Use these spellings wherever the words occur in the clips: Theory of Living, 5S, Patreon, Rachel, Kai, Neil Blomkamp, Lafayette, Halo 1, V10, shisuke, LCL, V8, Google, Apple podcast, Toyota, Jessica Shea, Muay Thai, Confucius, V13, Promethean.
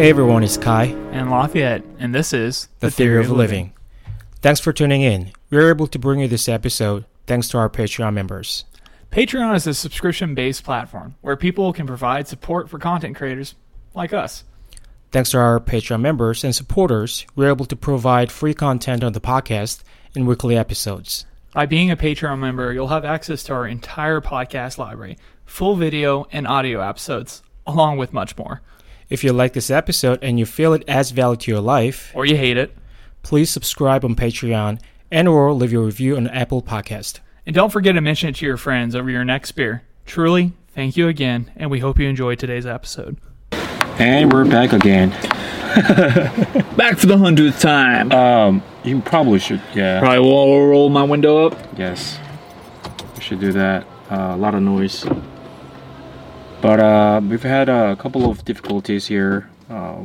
Hey everyone, it's Kai and Lafayette, and this is The Theory of Living. Thanks for tuning in. We are able to bring you this episode thanks to our Patreon members. Patreon is a subscription-based platform where people can provide support for content creators like us. Thanks to our Patreon members and supporters, we are able to provide free content on the podcast and weekly episodes. By being a Patreon member, you'll have access to our entire podcast library, full video and audio episodes, along with much more. If you like this episode and you feel it adds value to your life, or you hate it, please subscribe on Patreon and or leave your review on Apple podcast. And don't forget to mention it to your friends over your next beer. Truly, thank you again, and we hope you enjoyed today's episode. And we're back again. Back for the 100th time. You probably should, yeah. Probably roll my window up? Yes. We should do that. A lot of noise. But we've had a couple of difficulties here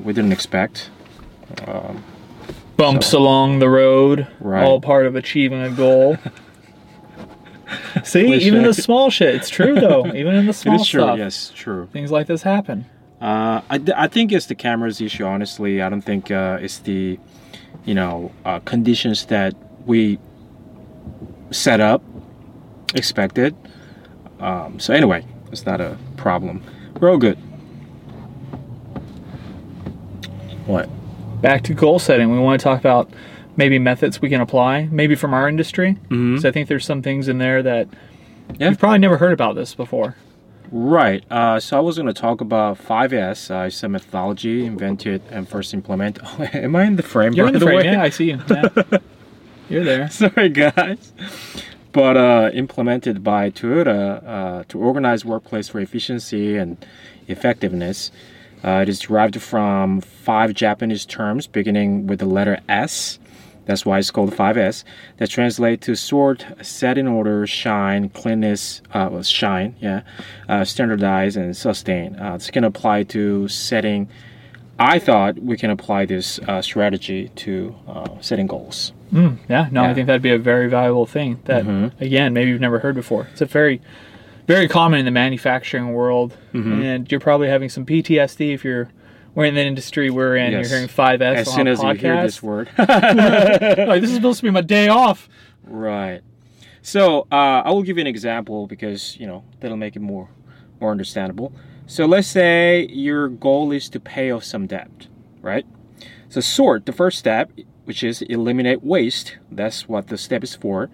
we didn't expect. Bumps along the road, right. All part of achieving a goal. See, even the small shit. It's true, though. Even in the small stuff. True. Yes, true. Things like this happen. I think it's the camera's issue, honestly. I don't think it's the, conditions that we set up, expected. So anyway, it's not a problem. We're all good. What? Back to goal setting. We want to talk about maybe methods we can apply, maybe from our industry. Mm-hmm. So I think there's some things in there that you've probably never heard about this before. Right. So I was going to talk about 5S. It's a methodology, invent it, and first implement. Oh, am I in the frame? You're in the frame. Yeah, I see you. Yeah. You're there. Sorry, guys. But implemented by Toyota to organize workplace for efficiency and effectiveness. It is derived from 5 Japanese terms beginning with the letter S. That's why it's called 5S. That translate to sort, set in order, shine, cleanness, standardize, and sustain. This can apply to setting. I thought we can apply this strategy to setting goals. I think that'd be a very valuable thing that, again, maybe you've never heard before. It's a very, very common in the manufacturing world, and you're probably having some PTSD if we're in the industry we're in. Yes. You're hearing 5S as on a podcast. As soon as you hear this word. Like, this is supposed to be my day off. Right. So I will give you an example because, that'll make it more understandable. So let's say your goal is to pay off some debt, right? So sort, the first step, which is eliminate waste. That's what the step is for.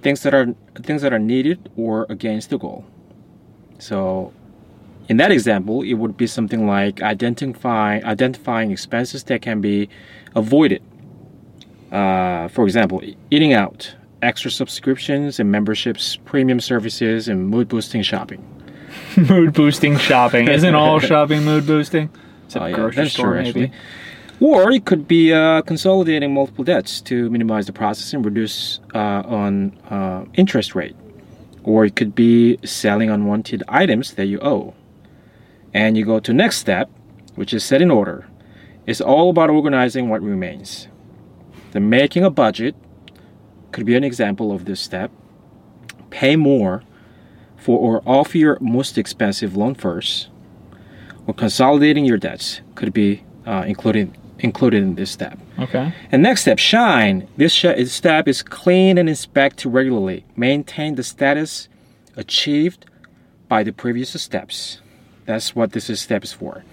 Things that are needed or against the goal. So in that example, it would be something like identifying expenses that can be avoided. For example, eating out, extra subscriptions and memberships, premium services, and mood-boosting shopping. Mood-boosting shopping. Isn't all shopping mood-boosting? It's a grocery store, maybe. Or it could be consolidating multiple debts to minimize the process and reduce on interest rate. Or it could be selling unwanted items that you owe. And you go to next step, which is set in order. It's all about organizing what remains. The making a budget could be an example of this step. Pay more for or off your most expensive loan first, or consolidating your debts could be included in this step. Okay. And next step, shine. This step is clean and inspect regularly. Maintain the status achieved by the previous steps. That's what this step is for.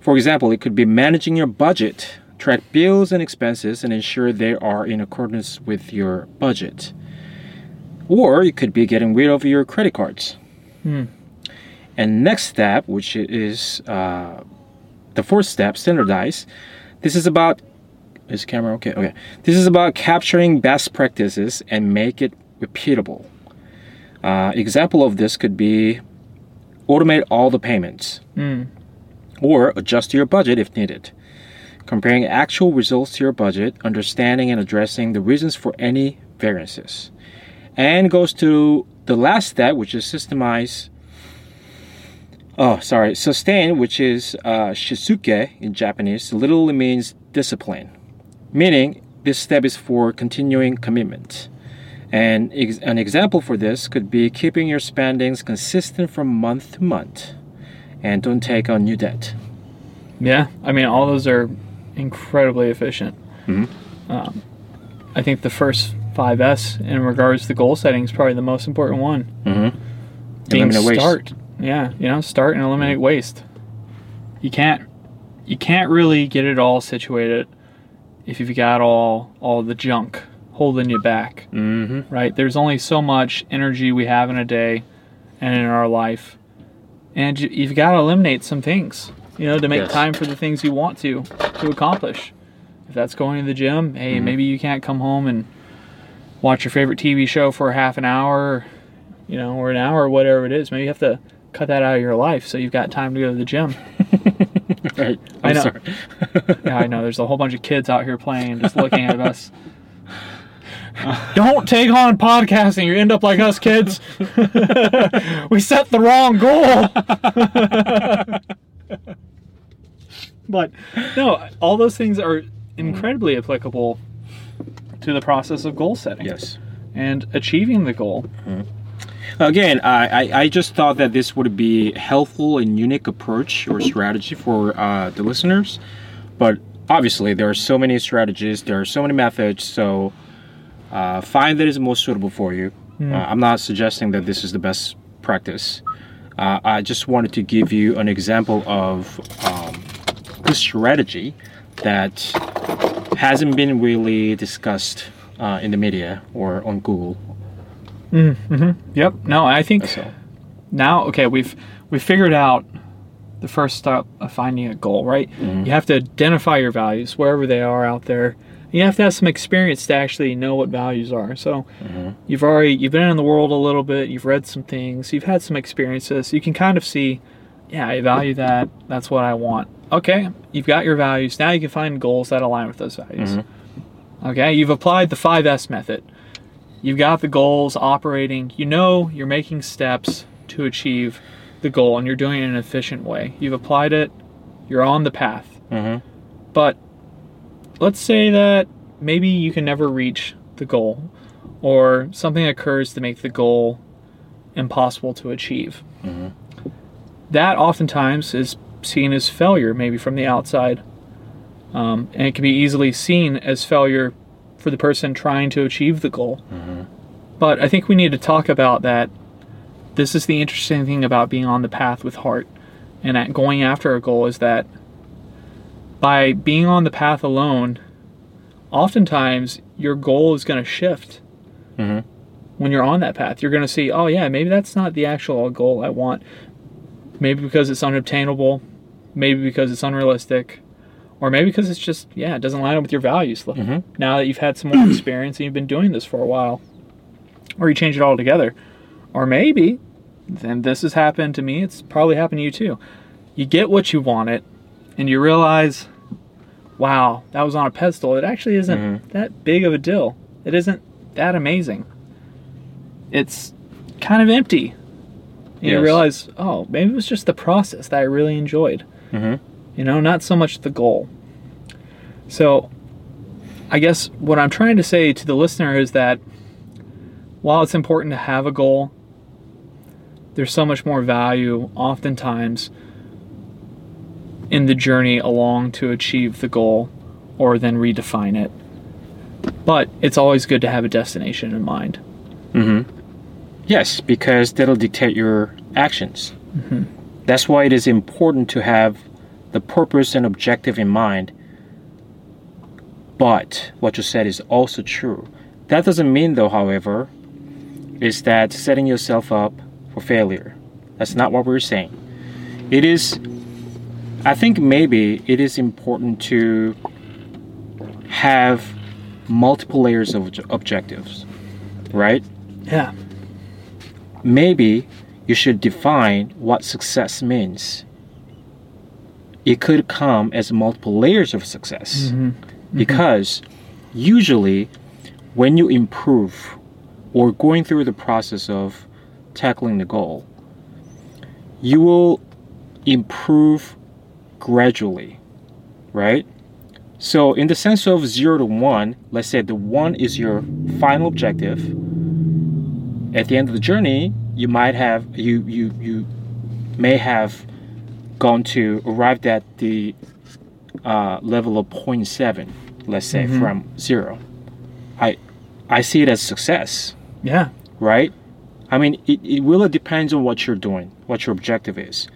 For example, it could be managing your budget, track bills and expenses, and ensure they are in accordance with your budget. Or it could be getting rid of your credit cards. And next step, which is the fourth step, standardize. This is about capturing best practices and make it repeatable. Example of this could be automate all the payments or adjust your budget if needed. Comparing actual results to your budget, understanding and addressing the reasons for any variances. And goes to the last step, which is sustain, which is shisuke in Japanese. Literally means discipline, meaning this step is for continuing commitment. And an example for this could be keeping your spendings consistent from month to month, and don't take on new debt. Yeah. I mean, all those are incredibly efficient. Mm-hmm. I think the first 5S in regards to goal setting is probably the most important one. Mm-hmm. Eliminate waste. Yeah. You know, start and eliminate waste. You can't really get it all situated if you've got all the junk holding you back. Mm-hmm. Right? There's only so much energy we have in a day and in our life. And you've got to eliminate some things, you know, to make time for the things you want to accomplish. If that's going to the gym, hey, maybe you can't come home and watch your favorite TV show for half an hour, you know, or an hour, whatever it is. Maybe you have to cut that out of your life so you've got time to go to the gym. Right. I know. Sorry. Yeah, I know. There's a whole bunch of kids out here playing and just looking at us. Don't take on podcasting. You end up like us kids. We set the wrong goal. But, no, all those things are incredibly applicable to the process of goal setting. Yes. And achieving the goal. Mm-hmm. Again, I just thought that this would be a helpful and unique approach or strategy for the listeners. But obviously, there are so many strategies. There are so many methods. So find that is most suitable for you. Mm. I'm not suggesting that this is the best practice. I just wanted to give you an example of this strategy that hasn't been really discussed in the media or on Google. Mm-hmm. Yep. No, I think now, okay, we figured out the first step of finding a goal, right? Mm-hmm. You have to identify your values, wherever they are out there. You have to have some experience to actually know what values are. So you've been in the world a little bit, you've read some things, you've had some experiences. You can kind of see, yeah, I value that. That's what I want. Okay, you've got your values. Now you can find goals that align with those values. Mm-hmm. Okay, you've applied the 5S method. You've got the goals operating. You know you're making steps to achieve the goal, and you're doing it in an efficient way. You've applied it. You're on the path. Mm-hmm. But let's say that maybe you can never reach the goal, or something occurs to make the goal impossible to achieve. Mm-hmm. That oftentimes is seen as failure, maybe from the outside. And it can be easily seen as failure for the person trying to achieve the goal. Mm-hmm. But I think we need to talk about that. This is the interesting thing about being on the path with heart and at going after a goal, is that by being on the path alone, oftentimes your goal is going to shift. Mm-hmm. When you're on that path, you're going to see, oh yeah, maybe that's not the actual goal I want. Maybe because it's unobtainable, maybe because it's unrealistic, or maybe because it's just, it doesn't line up with your values. Mm-hmm. Now that you've had some more experience and you've been doing this for a while, or you change it all together, or maybe, and this has happened to me, it's probably happened to you too. You get what you wanted, and you realize, wow, that was on a pedestal. It actually isn't that big of a deal. It isn't that amazing. It's kind of empty. And you realize, oh, maybe it was just the process that I really enjoyed. Mm-hmm. You know, not so much the goal. So I guess what I'm trying to say to the listener is that while it's important to have a goal, there's so much more value oftentimes in the journey along to achieve the goal or then redefine it. But it's always good to have a destination in mind. Mm-hmm. Yes, because that'll dictate your actions. Mm-hmm. That's why it is important to have the purpose and objective in mind. But what you said is also true. That doesn't mean, though, however, is that setting yourself up for failure. That's not what we're saying. It is, I think maybe it is important to have multiple layers of objectives, right? Yeah. Maybe you should define what success means. It could come as multiple layers of success. Mm-hmm. Mm-hmm. Because usually when you improve or going through the process of tackling the goal, you will improve gradually, right? So in the sense of 0 to 1, let's say the 1 is your final objective. At the end of the journey, you might have you may have gone to arrived at the level of 0.7, let's say, mm-hmm. from zero, I see it as success. Yeah. Right? I mean, it really depends on what you're doing, what your objective is.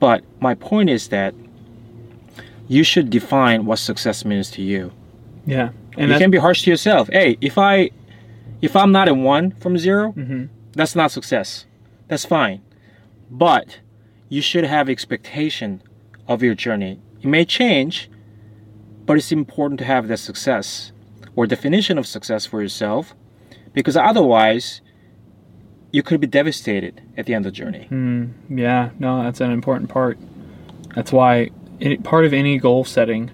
But my point is that you should define what success means to you. Yeah. And you can be harsh to yourself. Hey, if I'm not a 1 from 0, mm-hmm. that's not success. That's fine. But you should have expectation of your journey. It may change, but it's important to have that success or definition of success for yourself, because otherwise you could be devastated at the end of the journey. Yeah, no, that's an important part. That's why part of any goal setting,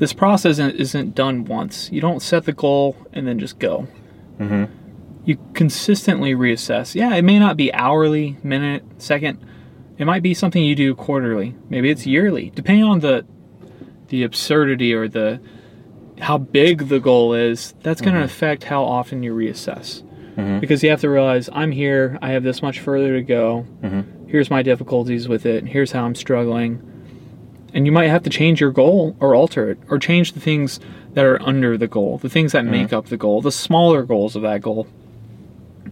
this process isn't done once. You don't set the goal and then just go. Mm-hmm. You consistently reassess. Yeah, it may not be hourly, minute, second. It might be something you do quarterly. Maybe it's yearly, depending on the absurdity or how big the goal is. That's going to mm-hmm. affect how often you reassess. Mm-hmm. Because you have to realize, I'm here, I have this much further to go, mm-hmm. here's my difficulties with it, here's how I'm struggling. And you might have to change your goal or alter it, or change the things that are under the goal, the things that mm-hmm. make up the goal, the smaller goals of that goal.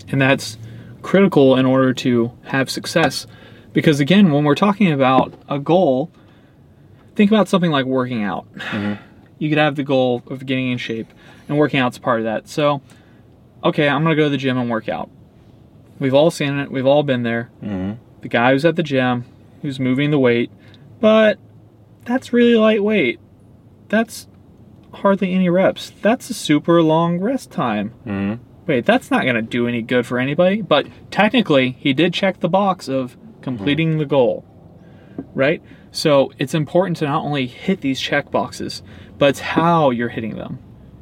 And that's critical in order to have success. Because again, when we're talking about a goal, think about something like working out. Mm-hmm. You could have the goal of getting in shape, and working out's part of that. So, okay, I'm going to go to the gym and work out. We've all seen it. We've all been there. Mm-hmm. The guy who's at the gym, who's moving the weight, but that's really lightweight. That's hardly any reps. That's a super long rest time. Mm-hmm. Wait, that's not going to do any good for anybody. But technically, he did check the box of completing mm-hmm. the goal, right? So it's important to not only hit these check boxes, but it's how you're hitting them.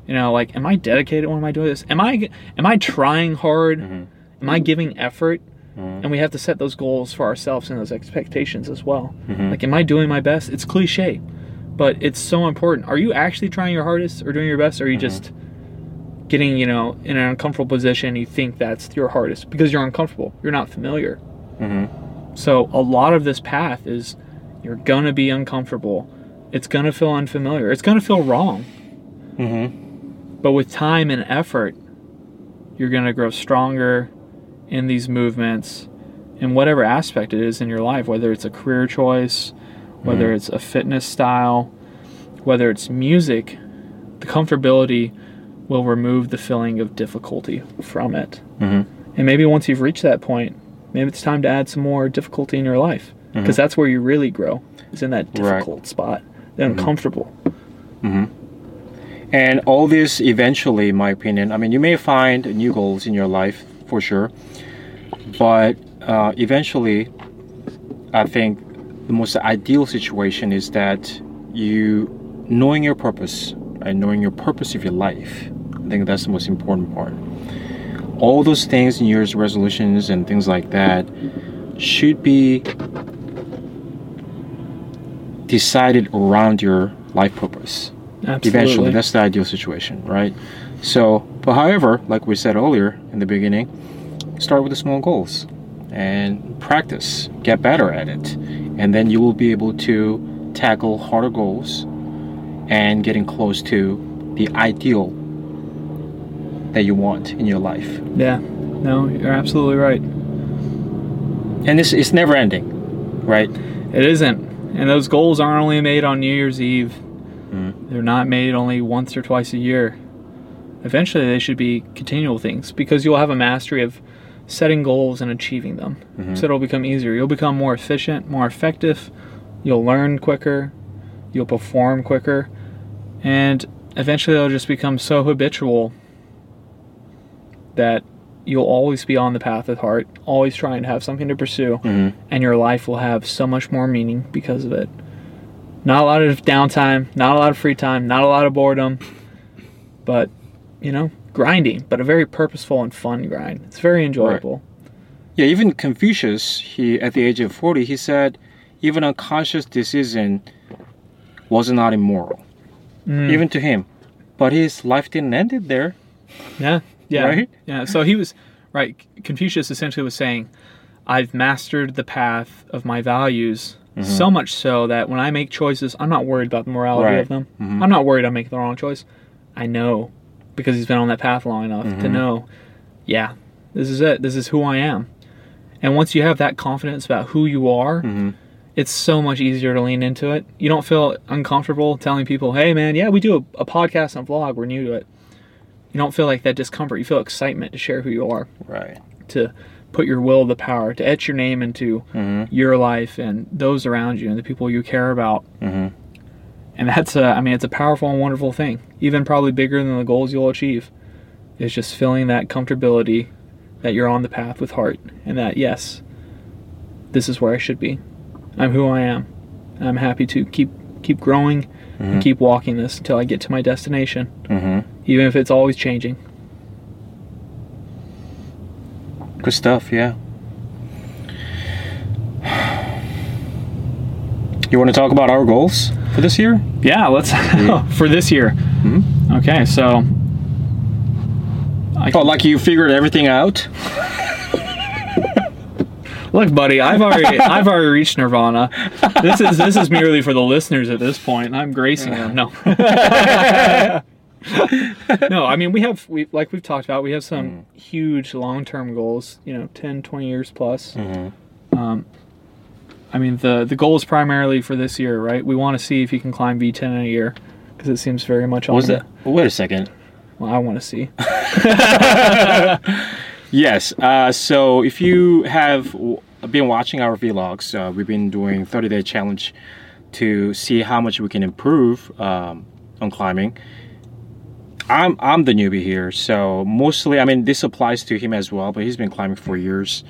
You know, like, am I dedicated when am I doing this? Am I trying hard? Mm-hmm. Am I giving effort? Mm-hmm. And we have to set those goals for ourselves and those expectations as well. Mm-hmm. Like, am I doing my best? It's cliche, but it's so important. Are you actually trying your hardest or doing your best? Or are you mm-hmm. just getting, you know, in an uncomfortable position? You think that's your hardest because you're uncomfortable. You're not familiar. Mm-hmm. So a lot of this path is you're going to be uncomfortable. It's going to feel unfamiliar. It's going to feel wrong. Mm-hmm. But with time and effort, you're going to grow stronger in these movements, in whatever aspect it is in your life, whether it's a career choice, whether mm-hmm. it's a fitness style, whether it's music. The comfortability will remove the feeling of difficulty from it. Mm-hmm. And maybe once you've reached that point, maybe it's time to add some more difficulty in your life, because mm-hmm. that's where you really grow, is in that difficult right. spot, the mm-hmm. uncomfortable. Mm-hmm. And all this eventually, in my opinion, I mean, you may find new goals in your life for sure, but eventually, I think the most ideal situation is that you knowing your purpose, and knowing your purpose of your life. I think that's the most important part. All those things, New Year's resolutions and things like that, should be decided around your life purpose. Absolutely. Eventually, that's the ideal situation, right? So, but however, like we said earlier in the beginning, start with the small goals and practice, get better at it, and then you will be able to tackle harder goals and getting close to the ideal that you want in your life. Yeah, no, you're absolutely right. And this is never ending, right? It isn't. And those goals aren't only made on New Year's Eve. They're not made only once or twice a year. Eventually, they should be continual things, because you'll have a mastery of setting goals and achieving them. Mm-hmm. So it'll become easier. You'll become more efficient, more effective. You'll learn quicker. You'll perform quicker. And eventually, it'll just become so habitual that you'll always be on the path at heart, always trying to have something to pursue, mm-hmm. and your life will have so much more meaning because of it. Not a lot of downtime, not a lot of free time, not a lot of boredom, but, you know, grinding, but a very purposeful and fun grind. It's very enjoyable. Right. Yeah, even Confucius, he at the age of 40, he said, even a conscious decision was not immoral, even to him. But his life didn't end it there. Yeah. Right? Yeah, so he was, right, Confucius essentially was saying, I've mastered the path of my values Mm-hmm. So much so that when I make choices, I'm not worried about the morality of them. Mm-hmm. I'm not worried I'm making the wrong choice. I know, because he's been on that path long enough to know, yeah, this is it. This is who I am. And once you have that confidence about who you are, it's so much easier to lean into it. You don't feel uncomfortable telling people, hey, man, yeah, we do a podcast and vlog. We're new to it. You don't feel like that discomfort. You feel excitement to share who you are. Right. To put your will to the power, to etch your name into your life and those around you and the people you care about. Mm-hmm. And that's it's a powerful and wonderful thing. Even probably bigger than the goals you'll achieve. It's just feeling that comfortability that you're on the path with heart and that, yes, this is where I should be. I'm who I am. I'm happy to keep growing and keep walking this until I get to my destination, even if it's always changing. Good stuff, yeah. You want to talk about our goals for this year? Yeah, let's for this year. Mm-hmm. Okay, so I like you figured everything out. Look, buddy, I've already reached nirvana. This is merely for the listeners at this point. I'm gracing them. No. No, I mean, we've talked about, we have some huge long-term goals, 10, 20 years plus. Mm-hmm. I mean, the goal is primarily for this year, right? We want to see if you can climb V10 in a year, because it seems very much on. What's that? Well, wait a second. Well, I want to see. Yes. So if you have been watching our vlogs, we've been doing 30-day challenge to see how much we can improve on climbing. I'm the newbie here, so mostly, I mean, this applies to him as well, but he's been climbing for years.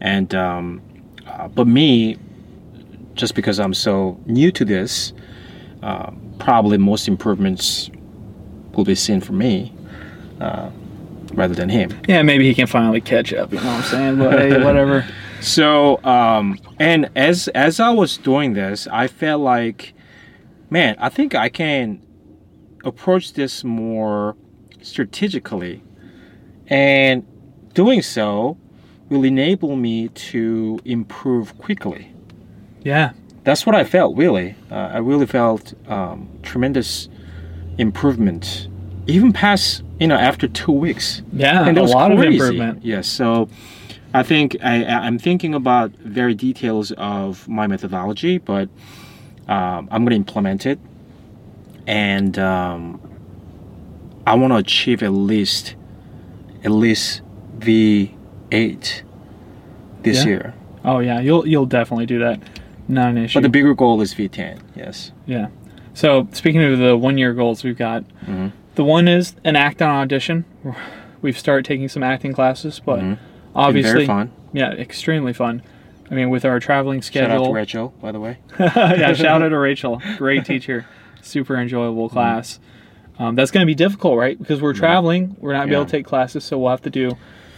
And but me, just because I'm so new to this, probably most improvements will be seen from me. Rather than him. Yeah, maybe he can finally catch up, you know what I'm saying? But hey, whatever. So, and as I was doing this, I felt like, man, I think I can approach this more strategically. And doing so will enable me to improve quickly. Yeah. That's what I felt, really. I really felt tremendous improvement, even past... after 2 weeks. Yeah, and a lot of improvement. Yes, so I think I'm thinking about very details of my methodology, but I'm going to implement it. And I want to achieve at least V8 this year. Oh, yeah, you'll definitely do that. Not an issue. But the bigger goal is V10, yes. Yeah. So speaking of the one-year goals we've got, the one is an act on audition. We've started taking some acting classes, but obviously, very fun. Yeah, extremely fun. I mean, with our traveling schedule. Shout out to Rachel, by the way. Yeah, shout out to Rachel. Great teacher. Super enjoyable class. That's going to be difficult, right? Because we're traveling. We're not going to be able to take classes, so we'll have to do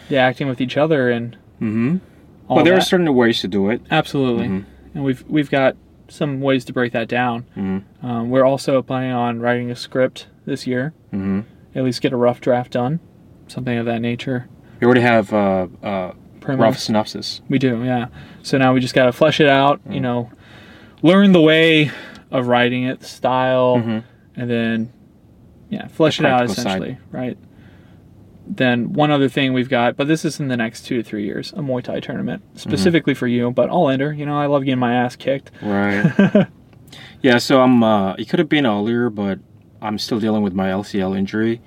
the acting with each other and all that. But there are certain ways to do it. Absolutely. And we've got some ways to break that down. We're also planning on writing a script this year, at least get a rough draft done, something of that nature. You already have rough synopsis. We do, yeah. So now we just got to flesh it out, learn the way of writing it, style, and then, flesh it out essentially, right? Then one other thing we've got, but this is in the next 2 to 3 years, a Muay Thai tournament, specifically for you, but I'll enter. I love getting my ass kicked. Right. Yeah, so I'm, it could have been earlier, but I'm still dealing with my LCL injury,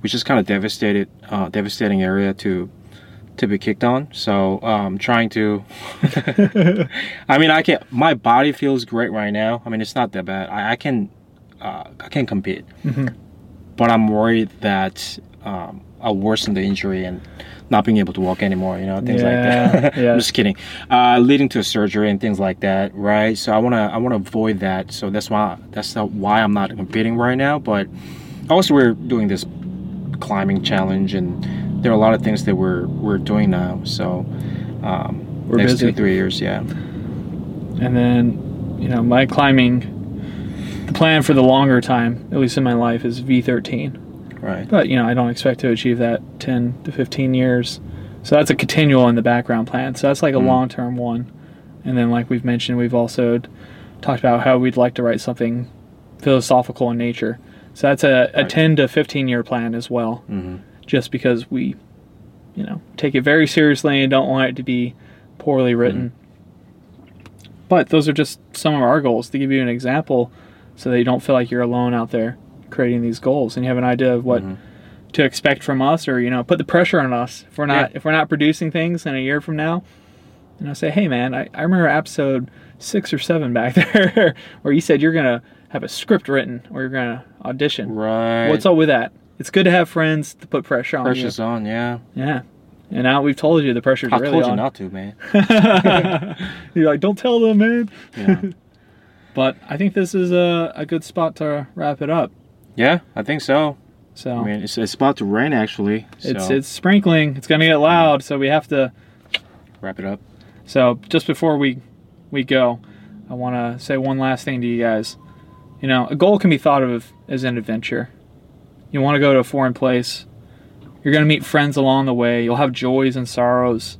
which is kind of devastating area to be kicked on. So trying to, I mean, my body feels great right now. I mean, it's not that bad. I can compete, but I'm worried that I'll worsen the injury and not being able to walk anymore, things like that. Yeah. I'm just kidding. Leading to a surgery and things like that, right? So I wanna avoid that. So that's why I'm not competing right now. But also we're doing this climbing challenge, and there are a lot of things that we're doing now. So we're next busy. 2-3 years, yeah. And then my climbing. The plan for the longer time, at least in my life, is V13. Right. But, I don't expect to achieve that 10 to 15 years. So that's a continual in the background plan. So that's like a long-term one. And then, like we've mentioned, we've also talked about how we'd like to write something philosophical in nature. So that's a 10 to 15 year plan as well, just because we, you know, take it very seriously and don't want it to be poorly written. But those are just some of our goals to give you an example so that you don't feel like you're alone out there creating these goals, and you have an idea of what to expect from us, or, you know, put the pressure on us if we're not if we're not producing things in a year from now. And I say, hey man, I remember episode 6 or 7 back there where you said you're gonna have a script written or you're gonna audition. Right. What's up with that? It's good to have friends to put pressure on. Pressure's on, yeah. Yeah. And now we've told you the pressure's really on. I told you not to, man. You're like, don't tell them, man. Yeah. But I think this is a good spot to wrap it up. Yeah, I think so. So I mean, it's about to rain, actually. So. It's sprinkling. It's going to get loud, so we have to wrap it up. So just before we go, I want to say one last thing to you guys. You know, a goal can be thought of as an adventure. You want to go to a foreign place. You're going to meet friends along the way. You'll have joys and sorrows.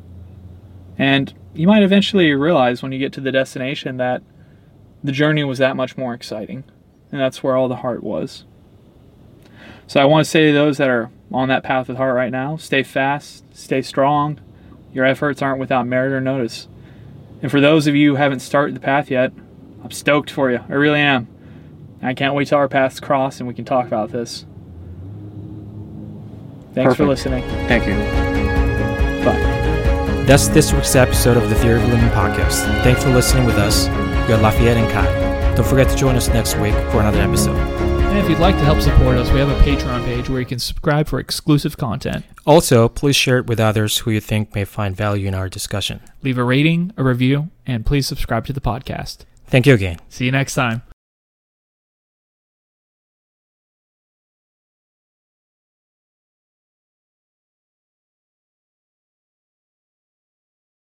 And you might eventually realize when you get to the destination that the journey was that much more exciting. And that's where all the heart was. So I want to say to those that are on that path with heart right now, stay fast, stay strong. Your efforts aren't without merit or notice. And for those of you who haven't started the path yet, I'm stoked for you. I really am. I can't wait till our paths cross and we can talk about this. Thanks for listening. Thank you. Bye. That's this week's episode of the Theory of Living podcast. Thanks for listening with us. We are Lafayette and Kai. Don't forget to join us next week for another episode. And if you'd like to help support us, we have a Patreon page where you can subscribe for exclusive content. Also, please share it with others who you think may find value in our discussion. Leave a rating, a review, and please subscribe to the podcast. Thank you again. See you next time.